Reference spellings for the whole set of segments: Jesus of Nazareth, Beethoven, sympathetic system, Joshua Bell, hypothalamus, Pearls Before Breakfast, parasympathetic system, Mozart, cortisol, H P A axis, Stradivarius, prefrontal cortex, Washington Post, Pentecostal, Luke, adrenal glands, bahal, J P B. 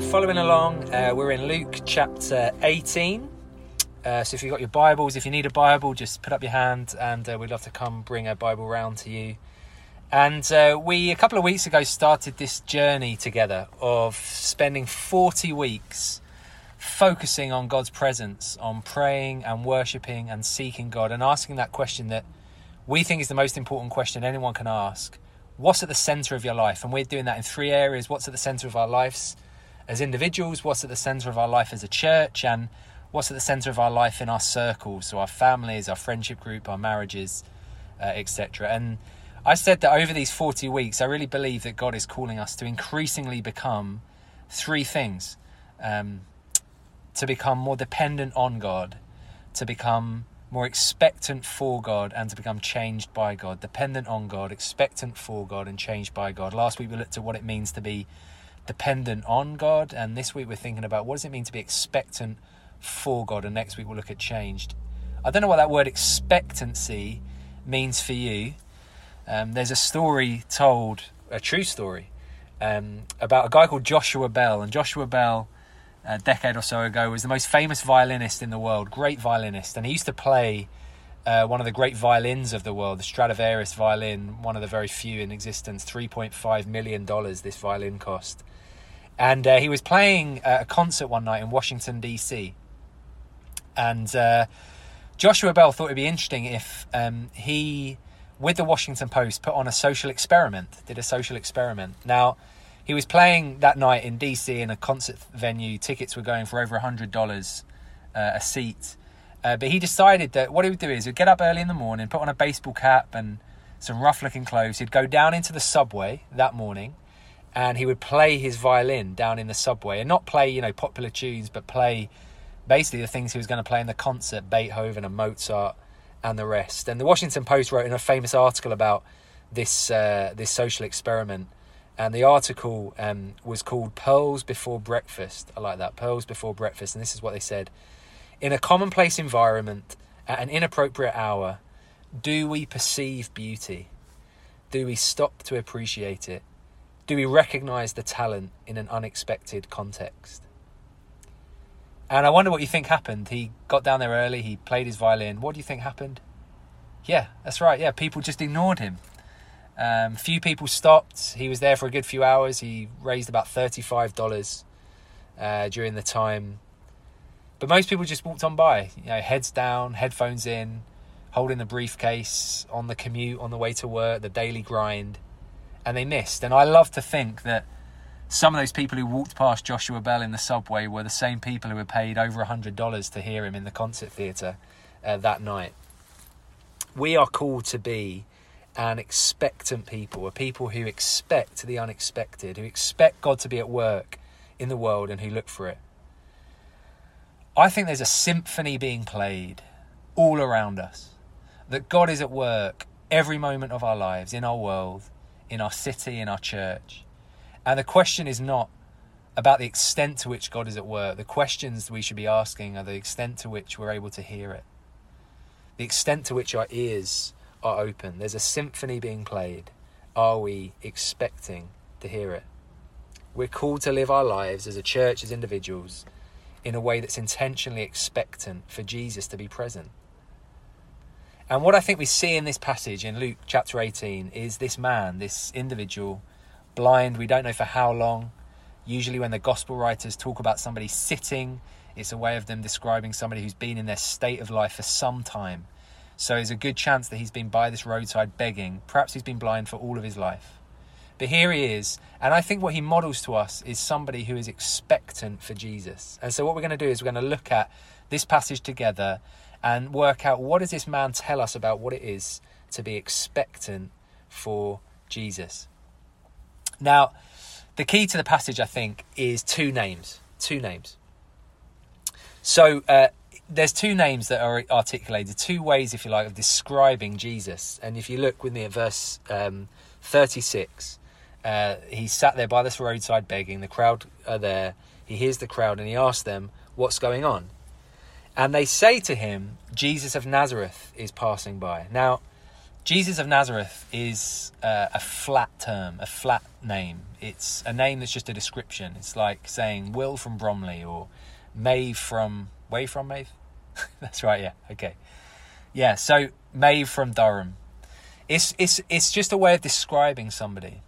we're following along. We're in Luke chapter 18. So if you've got your Bibles, if you need a Bible, just put up your hand, and we'd love to come bring a Bible round to you. And we, a couple of weeks ago, started this journey together of spending 40 weeks focusing on God's presence, on praying and worshipping and seeking God, and asking that question that we think is the most important question anyone can ask. What's at the center of your life? And we're doing that in three areas. What's at the center of our lives as individuals? What's at the center of our life as a church? And what's at the center of our life in our circles? So our families, our friendship group, our marriages, etc. And I said that over these 40 weeks, I really believe that God is calling us to increasingly become three things. To become more dependent on God, to become more expectant for God, and to become changed by God. Dependent on God, expectant for God, and changed by God. Last week we looked at what it means to be dependent on God, and this week we're thinking about what does it mean to be expectant for God, and next week we'll look at changed. I don't know what that word expectancy means for you. There's a story told, a true story, about a guy called Joshua Bell, and Joshua Bell, a decade or so ago, was the most famous violinist in the world, great violinist. And he used to play one of the great violins of the world, the Stradivarius violin, one of the very few in existence. $3.5 million this violin cost. And he was playing a concert one night in Washington, D.C. And Joshua Bell thought it'd be interesting if he, with the Washington Post, put on a social experiment, did a social experiment. Now, he was playing that night in DC in a concert venue. Tickets were going for over $100 a seat. But he decided that what he would do is he'd get up early in the morning, put on a baseball cap and some rough-looking clothes. He'd go down into the subway that morning and he would play his violin down in the subway. And not play, you know, popular tunes, but play basically the things he was going to play in the concert, Beethoven and Mozart and the rest. And the Washington Post wrote in a famous article about this this social experiment. And the article was called Pearls Before Breakfast. I like that, Pearls Before Breakfast. And this is what they said. In a commonplace environment, at an inappropriate hour, do we perceive beauty? Do we stop to appreciate it? Do we recognise the talent in an unexpected context? And I wonder what you think happened. He got down there early, he played his violin. What do you think happened? Yeah, that's right. Yeah, people just ignored him. Few people stopped. He was there for a good few hours. He raised about $35 during the time. But most people just walked on by, you know, heads down, headphones in, holding the briefcase on the commute, on the way to work, the daily grind, and they missed. And I love to think that some of those people who walked past Joshua Bell in the subway were the same people who were paid over $100 to hear him in the concert theatre that night. We are called to be an expectant people, a people who expect the unexpected, who expect God to be at work in the world and who look for it. I think there's a symphony being played all around us, that God is at work every moment of our lives, in our world, in our city, in our church. And the question is not about the extent to which God is at work. The questions we should be asking are the extent to which we're able to hear it, the extent to which our ears are open. There's a symphony being played. Are we expecting to hear it? We're called to live our lives as a church, as individuals, in a way that's intentionally expectant for Jesus to be present. And what I think we see in this passage in Luke chapter 18 is this man, this individual, blind, we don't know for how long. Usually when the gospel writers talk about somebody sitting, it's a way of them describing somebody who's been in their state of life for some time. So there's a good chance that he's been by this roadside begging. Perhaps he's been blind for all of his life. But here he is. And I think what he models to us is somebody who is expectant for Jesus. And so what we're going to do is we're going to look at this passage together and work out what does this man tell us about what it is to be expectant for Jesus. Now, the key to the passage, I think, is two names. So, there's two names that are articulated, two ways, if you like, of describing Jesus. And if you look with me at verse 36, he sat there by this roadside begging. The crowd are there. He hears the crowd and he asks them, what's going on? And they say to him, Jesus of Nazareth is passing by. Now, Jesus of Nazareth is a flat term, a flat name. It's a name that's just a description. It's like saying Will from Bromley or Maeve from... Way from Maeve? That's right, yeah, okay. Yeah, so Maeve from Durham. It's just a way of describing somebody.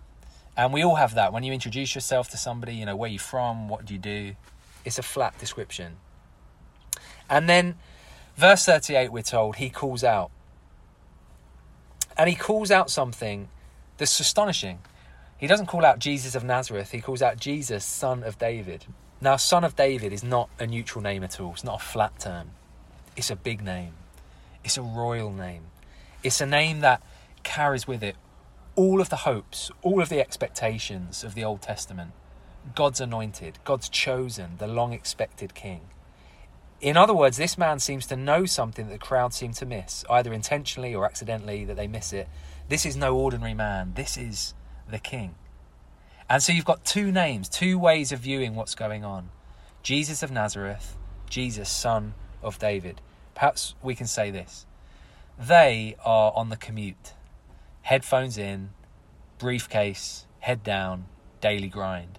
And we all have that. When you introduce yourself to somebody, you know, where are you from, what do you do? It's a flat description. And then verse 38, we're told, he calls out. And he calls out something that's astonishing. He doesn't call out Jesus of Nazareth. He calls out Jesus, son of David. Now, son of David is not a neutral name at all. It's not a flat term. It's a big name. It's a royal name. It's a name that carries with it all of the hopes, all of the expectations of the Old Testament. God's anointed, God's chosen, the long-expected king. In other words, this man seems to know something that the crowd seem to miss, either intentionally or accidentally, that they miss it. This is no ordinary man. This is the king. And so you've got two names, two ways of viewing what's going on. Jesus of Nazareth, Jesus, son of David. Perhaps we can say this. They are on the commute. Headphones in, briefcase, head down, daily grind.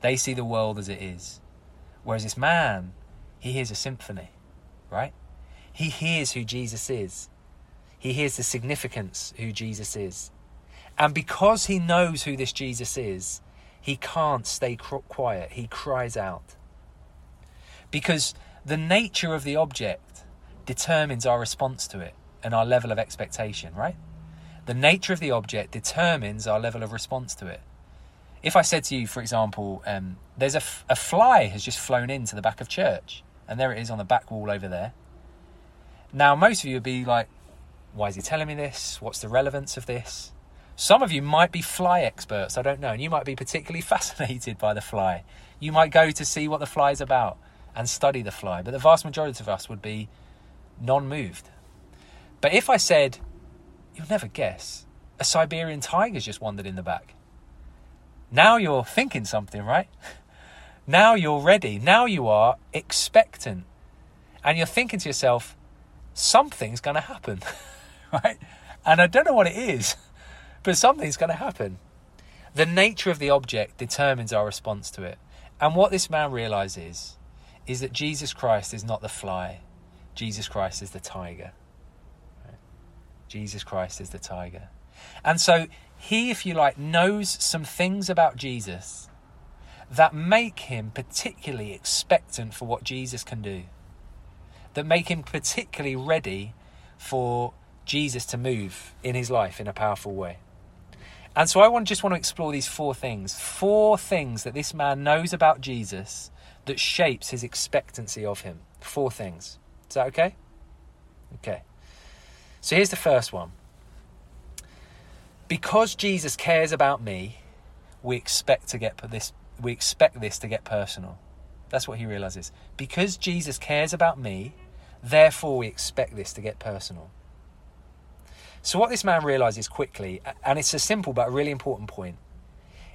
They see the world as it is. Whereas this man... he hears a symphony, right? He hears who Jesus is. He hears the significance who Jesus is. And because he knows who this Jesus is, he can't stay quiet. He cries out. Because the nature of the object determines our response to it and our level of expectation, right? The nature of the object determines our level of response to it. If I said to you, for example, there's a fly has just flown into the back of church. And there it is on the back wall over there. Now, most of you would be like, why is he telling me this? What's the relevance of this? Some of you might be fly experts, I don't know. And you might be particularly fascinated by the fly. You might go to see what the fly is about and study the fly. But the vast majority of us would be non-moved. But if I said, you'll never guess, a Siberian tiger's just wandered in the back. Now you're thinking something, right? Now you're ready. Now you are expectant. And you're thinking to yourself, something's going to happen, right? And I don't know what it is, but something's going to happen. The nature of the object determines our response to it. And what this man realizes is that Jesus Christ is not the fly. Jesus Christ is the tiger. Right? Jesus Christ is the tiger. And so he, if you like, knows some things about Jesus that make him particularly expectant for what Jesus can do, that make him particularly ready for Jesus to move in his life in a powerful way. And so I just want to explore these four things that this man knows about Jesus that shapes his expectancy of him. Four things. Is that okay? Okay. So here's the first one. Because Jesus cares about me, we expect this to get personal. That's what he realizes. Because Jesus cares about me, therefore we expect this to get personal. So what this man realizes quickly, and it's a simple but a really important point,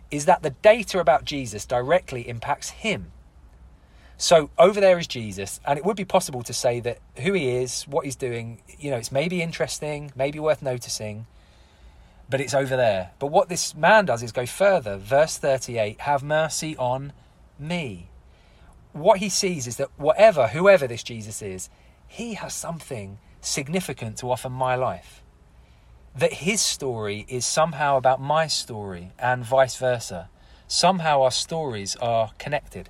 is that the data about Jesus directly impacts him. So over there is Jesus, and it would be possible to say that who he is, what he's doing, you know, it's maybe interesting, maybe worth noticing, but it's over there. But what this man does is go further. Verse 38, have mercy on me. What he sees is that whoever this Jesus is, he has something significant to offer my life. That his story is somehow about my story and vice versa. Somehow our stories are connected.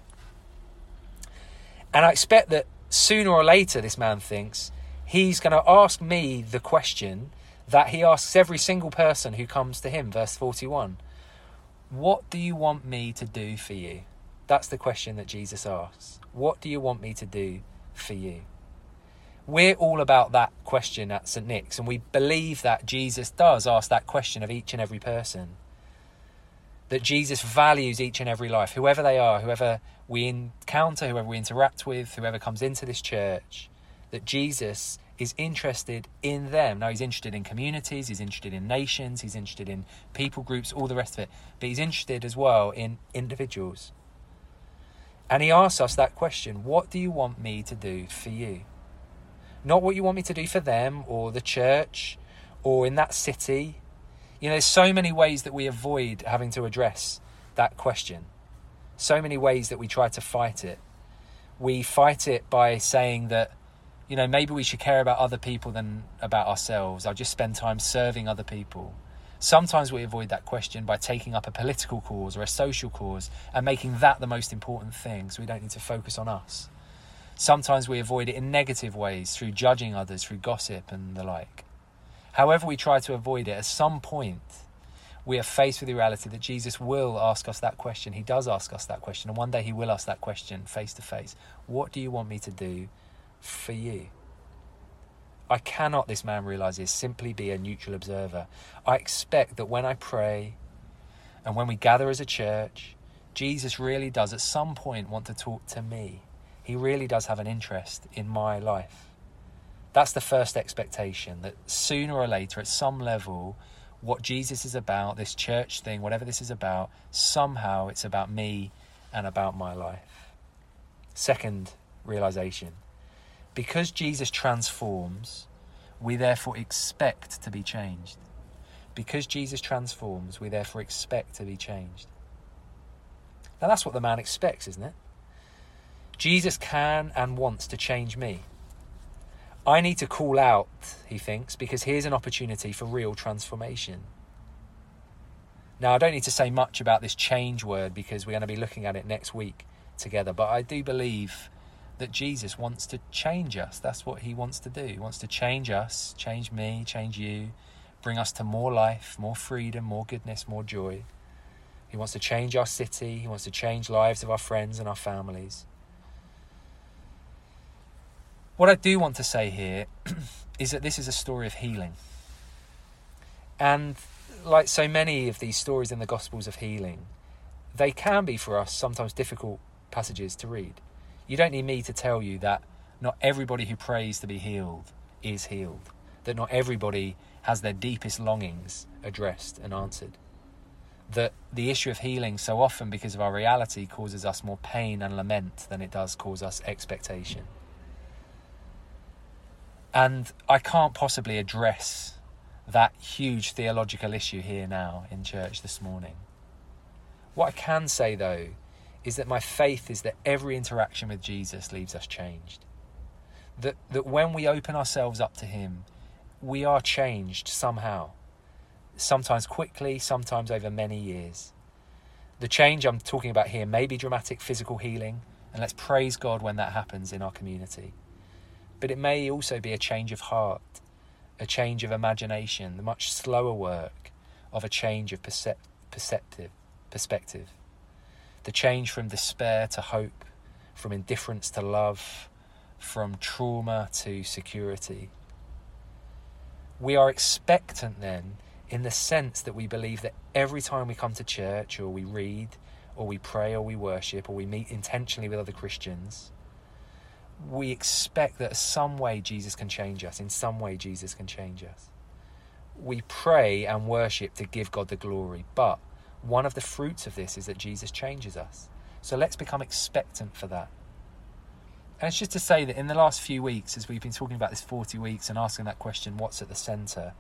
And I expect that sooner or later, this man thinks, he's going to ask me the question that he asks every single person who comes to him. Verse 41, what do you want me to do for you? That's the question that Jesus asks. What do you want me to do for you? We're all about that question at St. Nick's, and we believe that Jesus does ask that question of each and every person. That Jesus values each and every life, whoever they are, whoever we encounter, whoever we interact with, whoever comes into this church, that Jesus is interested in them. Now, he's interested in communities, he's interested in nations, he's interested in people groups, all the rest of it. But he's interested as well in individuals. And he asks us that question, what do you want me to do for you? Not what you want me to do for them or the church or in that city. You know, there's so many ways that we avoid having to address that question. So many ways that we try to fight it. We fight it by saying that, you know, maybe we should care about other people than about ourselves. I'll just spend time serving other people. Sometimes we avoid that question by taking up a political cause or a social cause and making that the most important thing, so we don't need to focus on us. Sometimes we avoid it in negative ways, through judging others, through gossip and the like. However we try to avoid it, at some point we are faced with the reality that Jesus will ask us that question. He does ask us that question, and one day he will ask that question face to face. What do you want me to do for you? I cannot, this man realizes, simply be a neutral observer. I expect that when I pray and when we gather as a church, Jesus really does at some point want to talk to me. He really does have an interest in my life. That's the first expectation, that sooner or later, at some level, what Jesus is about, this church thing, whatever this is about, somehow it's about me and about my life. Second realization, because Jesus transforms, we therefore expect to be changed. Because Jesus transforms, we therefore expect to be changed. Now that's what the man expects, isn't it? Jesus can and wants to change me. I need to call out, he thinks, because here's an opportunity for real transformation. Now, I don't need to say much about this change word because we're going to be looking at it next week together, but I do believe that Jesus wants to change us. That's what he wants to do. He wants to change us, change me, change you, bring us to more life, more freedom, more goodness, more joy. He wants to change our city. He wants to change lives of our friends and our families. What I do want to say here is that this is a story of healing. And like so many of these stories in the Gospels of healing, they can be for us sometimes difficult passages to read. You don't need me to tell you that not everybody who prays to be healed is healed, that not everybody has their deepest longings addressed and answered, that the issue of healing so often, because of our reality, causes us more pain and lament than it does cause us expectation. And I can't possibly address that huge theological issue here now in church this morning. What I can say, though, is that my faith is that every interaction with Jesus leaves us changed. That when we open ourselves up to him, we are changed somehow. Sometimes quickly, sometimes over many years. The change I'm talking about here may be dramatic physical healing, and let's praise God when that happens in our community. But it may also be a change of heart, a change of imagination, the much slower work of a change of perspective. The change from despair to hope, from indifference to love, from trauma to security. We are expectant then in the sense that we believe that every time we come to church or we read or we pray or we worship or we meet intentionally with other Christians, we expect that some way Jesus can change us. In some way Jesus can change us. We pray and worship to give God the glory, but one of the fruits of this is that Jesus changes us. So let's become expectant for that. And it's just to say that in the last few weeks, as we've been talking about this 40 weeks and asking that question, what's at the centre,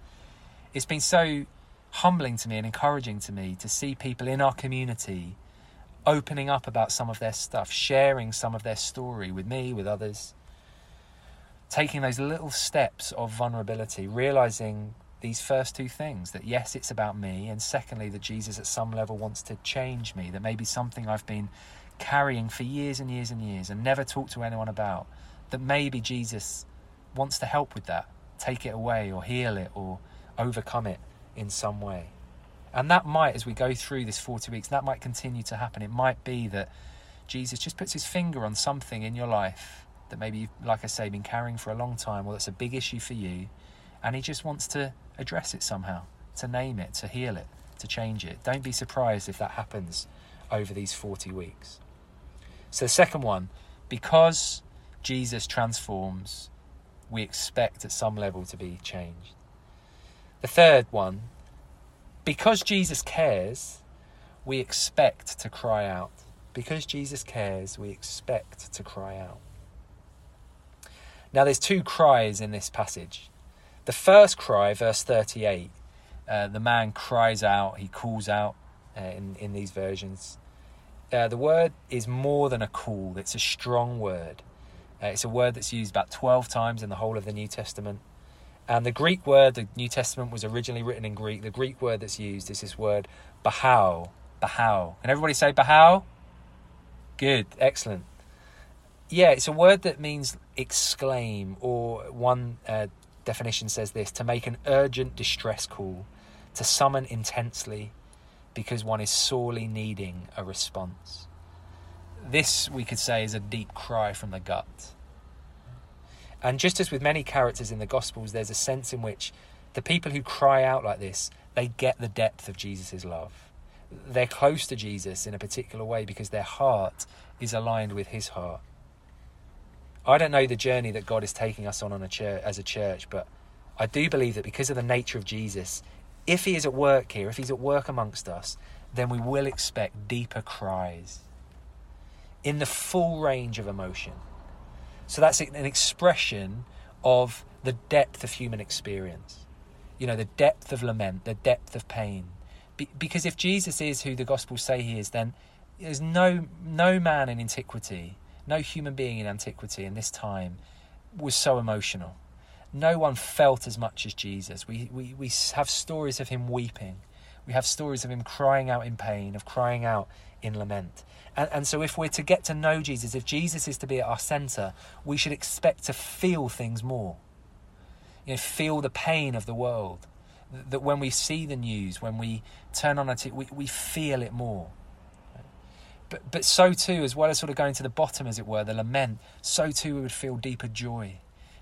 it's been so humbling to me and encouraging to me to see people in our community opening up about some of their stuff, sharing some of their story with me, with others, taking those little steps of vulnerability, realising these first two things, that yes, it's about me, and secondly, that Jesus at some level wants to change me, that maybe something I've been carrying for years and years and years and never talked to anyone about, that maybe Jesus wants to help with that, take it away or heal it or overcome it in some way. And that might, as we go through this 40 weeks, that might continue to happen. It might be that Jesus just puts his finger on something in your life that maybe you've, like I say, been carrying for a long time, or that's a big issue for you, and he just wants to address it somehow, to name it, to heal it, to change it. Don't be surprised if that happens over these 40 weeks. So the second one, because Jesus transforms, we expect at some level to be changed. The third one, because Jesus cares, we expect to cry out. Because Jesus cares, we expect to cry out. Now, there's two cries in this passage. The first cry, verse 38, the man cries out, he calls out in these versions. The word is more than a call. It's a strong word. It's a word that's used about 12 times in the whole of the New Testament. And the Greek word, the New Testament was originally written in Greek. The Greek word that's used is this word, bahal. Bahal. Can everybody say bahal? Good. Excellent. Yeah, it's a word that means exclaim, or one definition says this, to make an urgent distress call, to summon intensely, because one is sorely needing a response. This, we could say, is a deep cry from the gut. And just as with many characters in the Gospels, there's a sense in which the people who cry out like this, they get the depth of Jesus' love. They're close to Jesus in a particular way because their heart is aligned with his heart. I don't know the journey that God is taking us on as a church, but I do believe that because of the nature of Jesus, if he is at work here, if he's at work amongst us, then we will expect deeper cries in the full range of emotion. So that's an expression of the depth of human experience. You know, the depth of lament, the depth of pain. Because if Jesus is who the Gospels say he is, then there's no man in antiquity, no human being in antiquity in this time was so emotional. No one felt as much as Jesus. We have stories of him weeping. We have stories of him crying out in pain, of crying out in lament. And so if we're to get to know Jesus, if Jesus is to be at our centre, we should expect to feel things more. You know, feel the pain of the world. That when we see the news, when we turn on our TV, we feel it more. But so too, as well as sort of going to the bottom, as it were, the lament, so too we would feel deeper joy,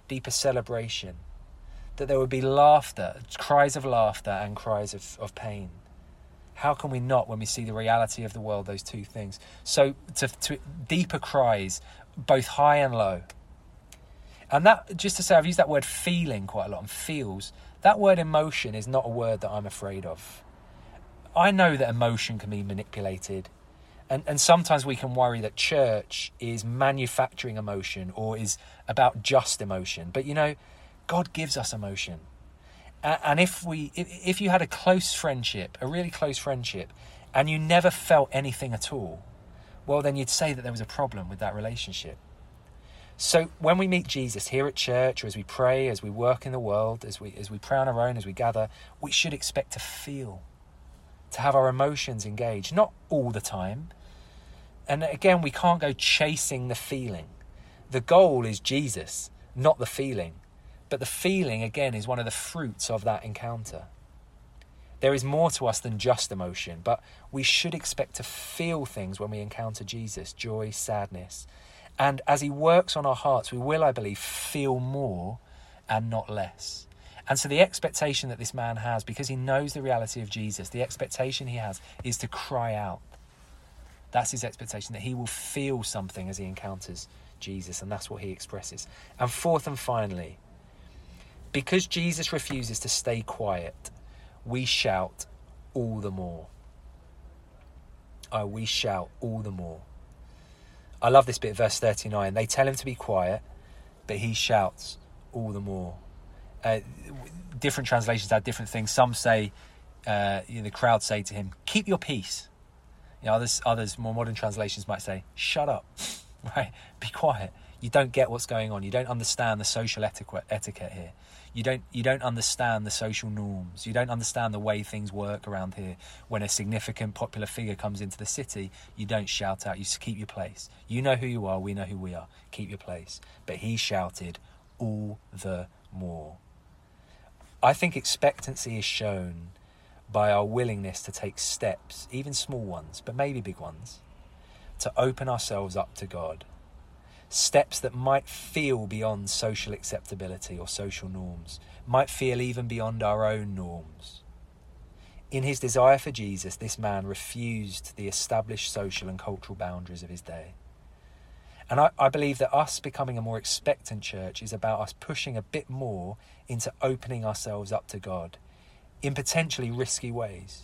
deeper celebration, that there would be laughter, cries of laughter and cries of pain. How can we not, when we see the reality of the world, those two things? So to deeper cries, both high and low. And that, just to say, I've used that word feeling quite a lot, and feels. That word emotion is not a word that I'm afraid of. I know that emotion can be manipulated. And sometimes we can worry that church is manufacturing emotion or is about just emotion. But, you know, God gives us emotion. And if you had a close friendship, a really close friendship, and you never felt anything at all, well, then you'd say that there was a problem with that relationship. So when we meet Jesus here at church, or as we pray, as we work in the world, as we pray on our own, as we gather, we should expect to feel, to have our emotions engaged, not all the time. And again, we can't go chasing the feeling. The goal is Jesus, not the feeling. But the feeling, again, is one of the fruits of that encounter. There is more to us than just emotion, but we should expect to feel things when we encounter Jesus, joy, sadness. And as he works on our hearts, we will, I believe, feel more and not less. And so the expectation that this man has, because he knows the reality of Jesus, the expectation he has is to cry out. That's his expectation, that he will feel something as he encounters Jesus, and that's what he expresses. And fourth and finally, because Jesus refuses to stay quiet, we shout all the more. Oh, we shout all the more. I love this bit, verse 39. They tell him to be quiet, but he shouts all the more. Different translations add different things. Some say, the crowd say to him, keep your peace. You know, others, more modern translations might say, shut up, right? Be quiet. You don't get what's going on. You don't understand the social etiquette here. You don't understand the social norms. You don't understand the way things work around here. When a significant popular figure comes into the city, you don't shout out. You keep your place. You know who you are. We know who we are. Keep your place. But he shouted all the more. I think expectancy is shown by our willingness to take steps, even small ones, but maybe big ones, to open ourselves up to God. Steps that might feel beyond social acceptability or social norms, might feel even beyond our own norms. In his desire for Jesus, this man refused the established social and cultural boundaries of his day. And I believe that us becoming a more expectant church is about us pushing a bit more into opening ourselves up to God in potentially risky ways.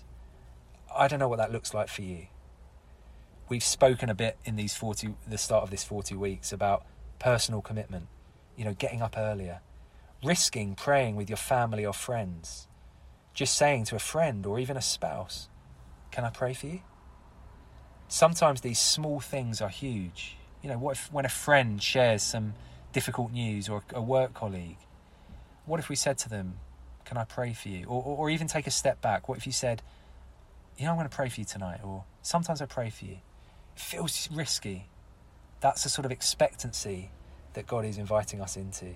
I don't know what that looks like for you. We've spoken a bit in the start of this 40 weeks about personal commitment, you know, getting up earlier, risking praying with your family or friends, just saying to a friend or even a spouse, "Can I pray for you?" Sometimes these small things are huge. You know, what if when a friend shares some difficult news, or a work colleague, what if we said to them, "Can I pray for you?" Or even take a step back. What if you said, "You know, I'm going to pray for you tonight," or "Sometimes I pray for you." It feels risky. That's the sort of expectancy that God is inviting us into.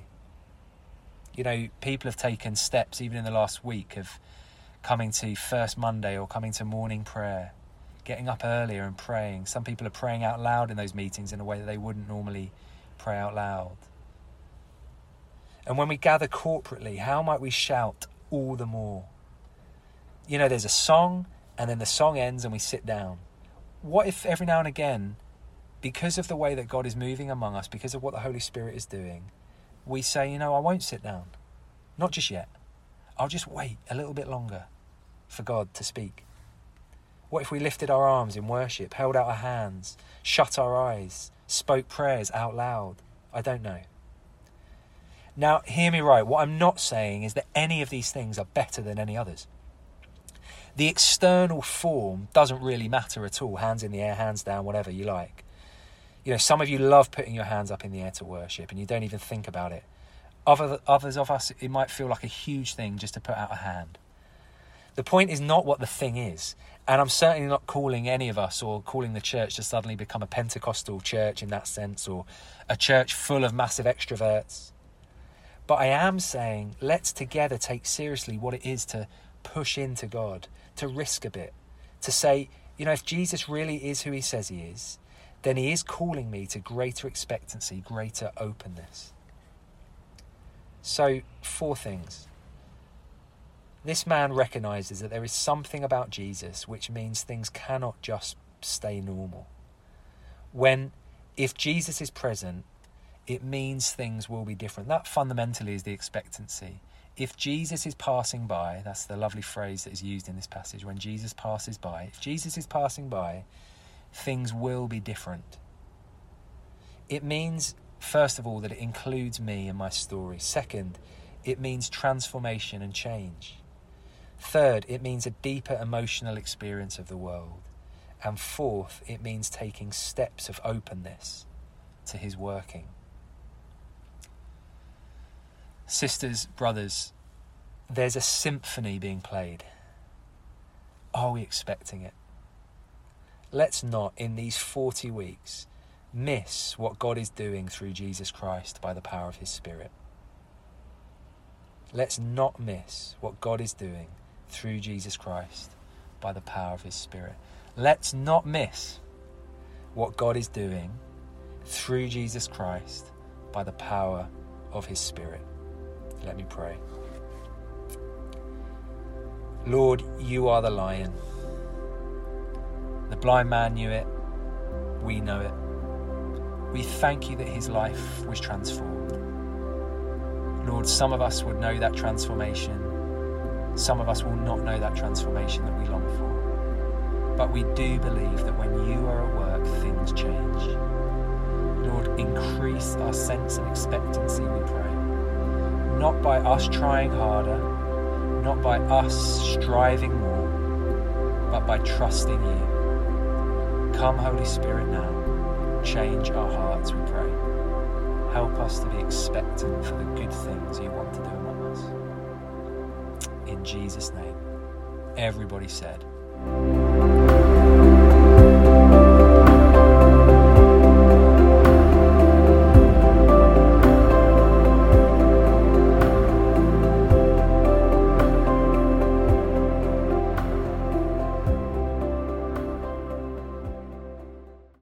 You know, people have taken steps even in the last week of coming to First Monday or coming to morning prayer, getting up earlier and praying. Some people are praying out loud in those meetings in a way that they wouldn't normally pray out loud. And when we gather corporately, how might we shout all the more? You know, there's a song, and then the song ends and we sit down. What if every now and again, because of the way that God is moving among us, because of what the Holy Spirit is doing, we say, "You know, I won't sit down. Not just yet. I'll just wait a little bit longer for God to speak." What if we lifted our arms in worship, held out our hands, shut our eyes, spoke prayers out loud? I don't know. Now, hear me right. What I'm not saying is that any of these things are better than any others. The external form doesn't really matter at all. Hands in the air, hands down, whatever you like. You know, some of you love putting your hands up in the air to worship and you don't even think about it. Others of us, it might feel like a huge thing just to put out a hand. The point is not what the thing is. And I'm certainly not calling any of us or calling the church to suddenly become a Pentecostal church in that sense, or a church full of massive extroverts. But I am saying, let's together take seriously what it is to push into God, to risk a bit, to say, you know, if Jesus really is who he says he is, then he is calling me to greater expectancy, greater openness. So, 4 things. This man recognises that there is something about Jesus which means things cannot just stay normal. If Jesus is present, it means things will be different. That fundamentally is the expectancy. If Jesus is passing by, that's the lovely phrase that is used in this passage, when Jesus passes by. If Jesus is passing by, things will be different. It means, first of all, that it includes me and my story. Second, it means transformation and change. Third, it means a deeper emotional experience of the world. And fourth, it means taking steps of openness to his working. Sisters, brothers, there's a symphony being played. Are we expecting it? Let's not, in these 40 weeks, miss what God is doing through Jesus Christ by the power of his Spirit. Let's not miss what God is doing through Jesus Christ by the power of his Spirit. Let's not miss what God is doing through Jesus Christ by the power of his Spirit. Let me pray. Lord, you are the lion. The blind man knew it. We know it. We thank you that his life was transformed. Lord, some of us would know that transformation. Some of us will not know that transformation that we long for. But we do believe that when you are at work, things change. Lord, increase our sense of expectancy, we pray. Not by us trying harder, not by us striving more, but by trusting you. Come, Holy Spirit, now. Change our hearts, we pray. Help us to be expectant for the good things you want to do among us. In Jesus' name, everybody said.